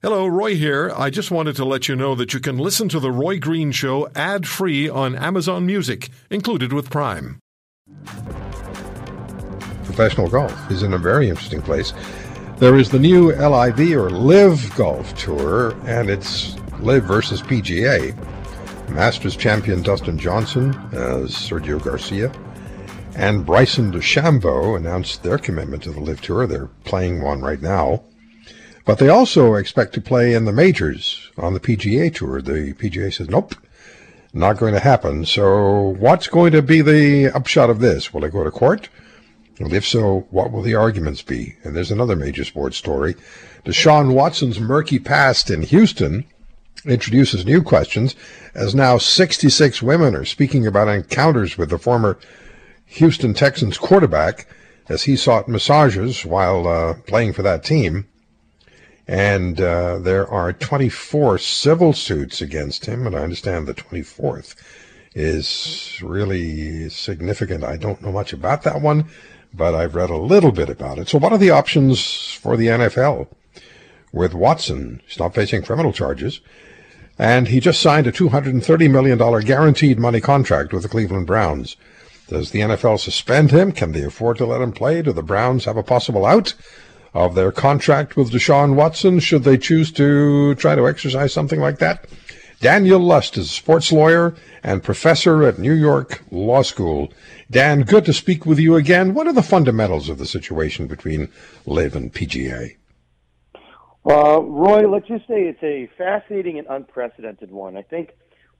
Hello, Roy here. I just wanted to let you know that you can listen to The Roy Green Show ad-free on Amazon Music, included with Prime. Professional golf is in a very interesting place. There is the new LIV or LIV golf tour, and it's LIV versus PGA. Masters champion Dustin Johnson as Sergio Garcia and Bryson DeChambeau announced their commitment to the LIV tour. They're playing one right now. But they also expect to play in the majors on the PGA Tour. The PGA says, nope, not going to happen. So what's going to be the upshot of this? Will it go to court? And if so, what will the arguments be? And there's another major sports story. Deshaun Watson's murky past in Houston introduces new questions, as now 66 women are speaking about encounters with the former Houston Texans quarterback as he sought massages while playing for that team. And there are 24 civil suits against him, and I understand the 24th is really significant. I don't know much about that one, but I've read a little bit about it. So what are the options for the NFL with Watson? He's not facing criminal charges, and he just signed a $230 million guaranteed money contract with the Cleveland Browns. Does the NFL suspend him? Can they afford to let him play? Do the Browns have a possible out of their contract with Deshaun Watson, should they choose to try to exercise something like that? Daniel Lust is a sports lawyer and professor at New York Law School. Dan, good to speak with you again. What are the fundamentals of the situation between LIV and PGA? Roy, let's just say it's a fascinating and unprecedented one. I think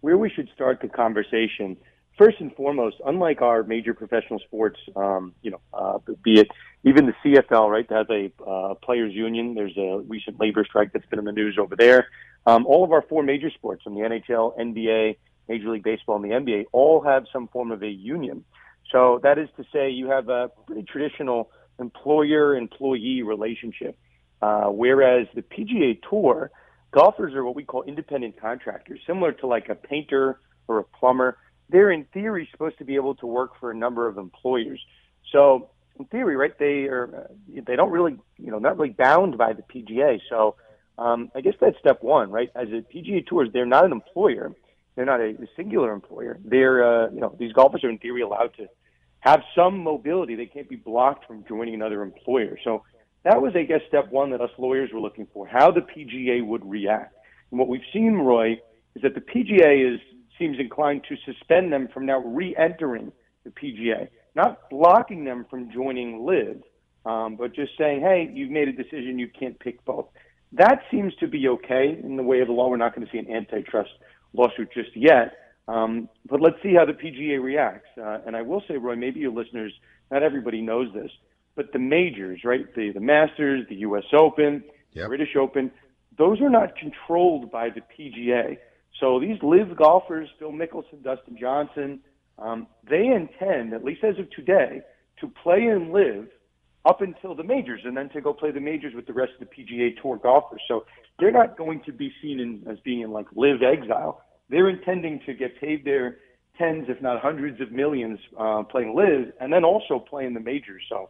where we should start the conversation, first and foremost, unlike our major professional sports, be it even the CFL, right, that has a players' union. There's a recent labor strike that's been in the news over there. All of our four major sports, from the NHL, NBA, Major League Baseball, and the NBA, all have some form of a union. So that is to say you have a pretty traditional employer-employee relationship, whereas the PGA Tour, golfers are what we call independent contractors, similar to like a painter or a plumber. They're, in theory, supposed to be able to work for a number of employers. So, in theory, right, they don't really, not really bound by the PGA. So, I guess that's step one, right? As a PGA Tour, they're not an employer. They're not a singular employer. They're, these golfers are, in theory, allowed to have some mobility. They can't be blocked from joining another employer. So, that was, I guess, step one that us lawyers were looking for, how the PGA would react. And what we've seen, Roy, is that the PGA seems inclined to suspend them from now re-entering the PGA, not blocking them from joining LIV, but just saying, hey, you've made a decision, you can't pick both. That seems to be okay. In the way of the law, we're not going to see an antitrust lawsuit just yet, but let's see how the PGA reacts. And I will say, Roy, maybe your listeners, not everybody knows this, but the majors, right, the Masters, the U.S. Open, yep, British Open, those are not controlled by the PGA. So these LIV golfers, Phil Mickelson, Dustin Johnson, they intend, at least as of today, to play in LIV up until the majors and then to go play the majors with the rest of the PGA Tour golfers. So they're not going to be seen as being in like LIV exile. They're intending to get paid their tens, if not hundreds of millions, playing LIV and then also playing the majors. So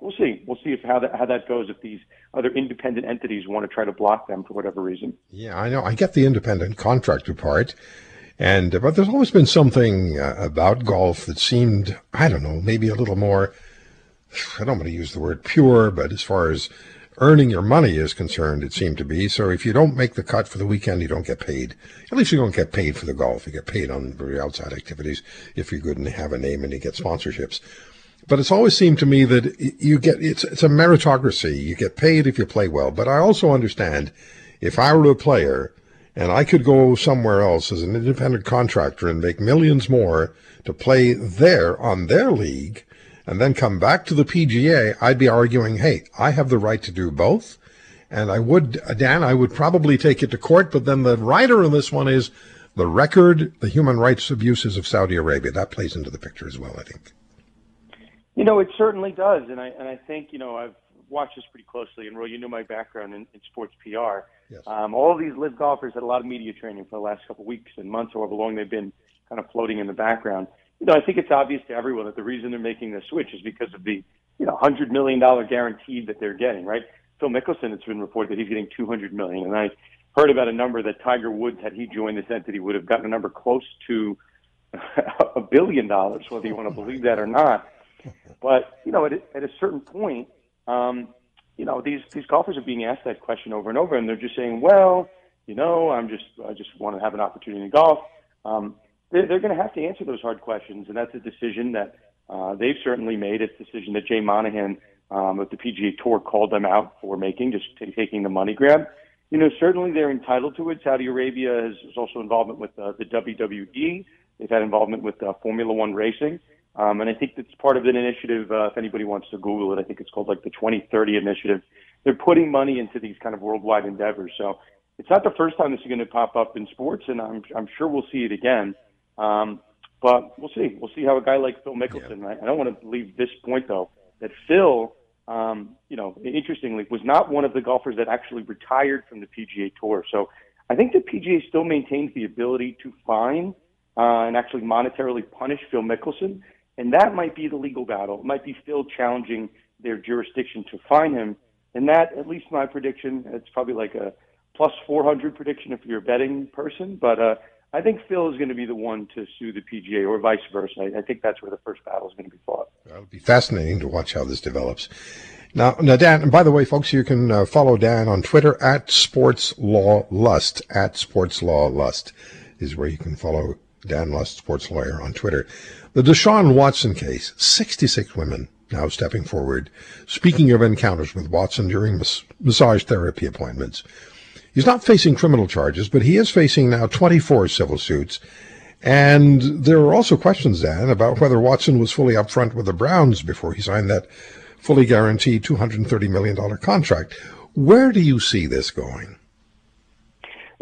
we'll see. We'll see how that goes if these other independent entities want to try to block them for whatever reason. Yeah, I know. I get the independent contractor part, but there's always been something about golf that seemed, I don't know, maybe a little more, I don't want to use the word pure, but as far as earning your money is concerned, it seemed to be. So if you don't make the cut for the weekend, you don't get paid. At least you don't get paid for the golf. You get paid on the outside activities if you're good and have a name and you get sponsorships. But it's always seemed to me that it's a meritocracy. You get paid if you play well. But I also understand if I were a player and I could go somewhere else as an independent contractor and make millions more to play there on their league and then come back to the PGA, I'd be arguing, hey, I have the right to do both. And I would, Dan, I would probably take it to court. But then the rider in this one is the record, the human rights abuses of Saudi Arabia. That plays into the picture as well, I think. You know, it certainly does, and I think, I've watched this pretty closely, and Roy, my background in sports PR. Yes. All of these LIV golfers had a lot of media training for the last couple of weeks and months, however long they've been kind of floating in the background. I think it's obvious to everyone that the reason they're making this switch is because of the $100 million guaranteed that they're getting, right? Phil Mickelson, it's been reported that he's getting $200 million. And I heard about a number that Tiger Woods, had he joined this entity, would have gotten a number close to $1 billion, whether you want to believe that or not. But, you know, at a certain point, you know, these golfers are being asked that question over and over, and they're just saying, well, you know, I just want to have an opportunity in golf. They're going to have to answer those hard questions, and that's a decision that they've certainly made. It's a decision that Jay Monahan of the PGA Tour called them out for making, just taking the money grab. You know, certainly they're entitled to it. Saudi Arabia is also involvement with the WWE. They've had involvement with Formula One racing. And I think that's part of an initiative, if anybody wants to Google it, I think it's called like the 2030 initiative. They're putting money into these kind of worldwide endeavors. So it's not the first time this is going to pop up in sports, and I'm sure we'll see it again. But we'll see. We'll see how a guy like Phil Mickelson, right? I don't want to leave this point, though, that Phil, you know, interestingly, was not one of the golfers that actually retired from the PGA Tour. So I think the PGA still maintains the ability to fine and actually monetarily punish Phil Mickelson. And that might be the legal battle. It might be Phil challenging their jurisdiction to fine him. And that, at least my prediction, it's probably like a plus 400 prediction if you're a betting person. But I think Phil is going to be the one to sue the PGA, or vice versa. I think that's where the first battle is going to be fought. That would be fascinating to watch how this develops. Now, Dan, and by the way, folks, you can follow Dan on Twitter at SportsLawLust. At SportsLawLust is where you can follow Dan Lust, sports lawyer, on Twitter. The Deshaun Watson case, 66 women now stepping forward, speaking of encounters with Watson during massage therapy appointments. He's not facing criminal charges, but he is facing now 24 civil suits. And there are also questions, Dan, about whether Watson was fully upfront with the Browns before he signed that fully guaranteed $230 million contract. Where do you see this going?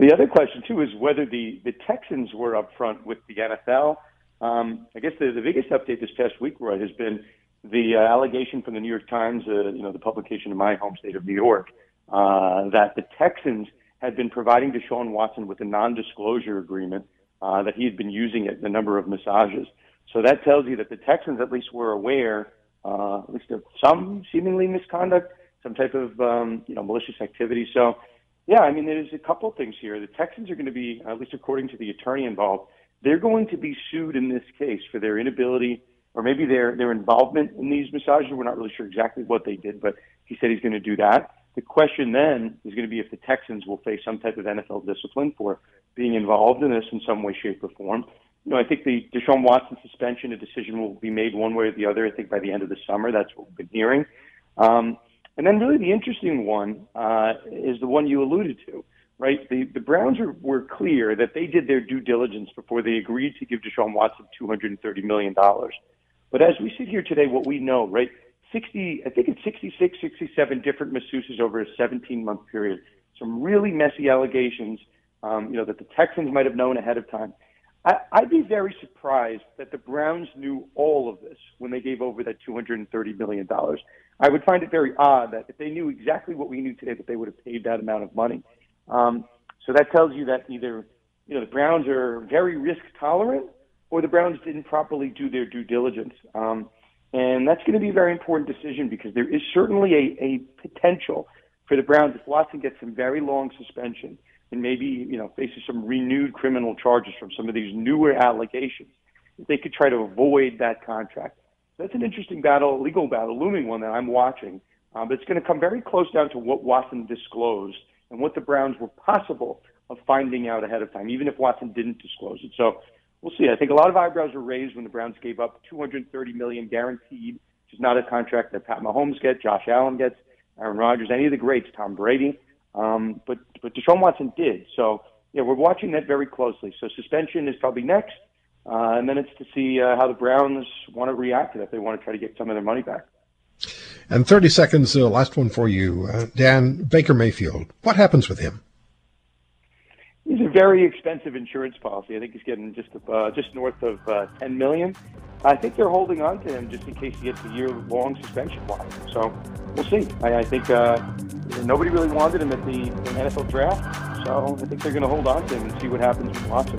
The other question, too, is whether the Texans were up front with the NFL. I guess the biggest update this past week, Roy, has been the allegation from the New York Times, you know, the publication in my home state of New York, that the Texans had been providing Deshaun Watson with a non-disclosure agreement that he had been using at the number of massages. So that tells you that the Texans at least were aware, at least of some seemingly misconduct, some type of, you know, malicious activity. So, yeah, I mean, there's a couple of things here. The Texans are going to be, at least according to the attorney involved, they're going to be sued in this case for their inability or maybe their involvement in these massages. We're not really sure exactly what they did, but he said he's going to do that. The question then is going to be if the Texans will face some type of NFL discipline for being involved in this in some way, shape, or form. You know, I think the Deshaun Watson suspension, a decision will be made one way or the other, I think by the end of the summer. That's what we've been hearing. And then really the interesting one is the one you alluded to, right? The Browns were clear that they did their due diligence before they agreed to give Deshaun Watson $230 million. But as we sit here today, what we know, right, 66, 67 different masseuses over a 17-month period. Some really messy allegations, you know, that the Texans might have known ahead of time. I'd be very surprised that the Browns knew all of this when they gave over that $230 million. I would find it very odd that if they knew exactly what we knew today, that they would have paid that amount of money. So that tells you that either, you know, the Browns are very risk tolerant or the Browns didn't properly do their due diligence. And that's going to be a very important decision because there is certainly a potential for the Browns if Watson gets some very long suspension and maybe, you know, faces some renewed criminal charges from some of these newer allegations, if they could try to avoid that contract. So that's an interesting battle, legal battle, looming one that I'm watching. But it's going to come very close down to what Watson disclosed and what the Browns were possible of finding out ahead of time, even if Watson didn't disclose it. So we'll see. I think a lot of eyebrows were raised when the Browns gave up $230 million guaranteed, which is not a contract that Pat Mahomes gets, Josh Allen gets, Aaron Rodgers, any of the greats, Tom Brady. But Deshaun Watson did. So, yeah, we're watching that very closely. So suspension is probably next, and then it's to see how the Browns want to react to that. They want to try to get some of their money back. And 30 seconds, last one for you. Dan, Baker Mayfield, what happens with him? He's a very expensive insurance policy. I think he's getting just north of $10 million. I think they're holding on to him just in case he gets a year-long suspension watch. So we'll see. I think nobody really wanted him at the NFL draft, so I think they're going to hold on to him and see what happens with Watson.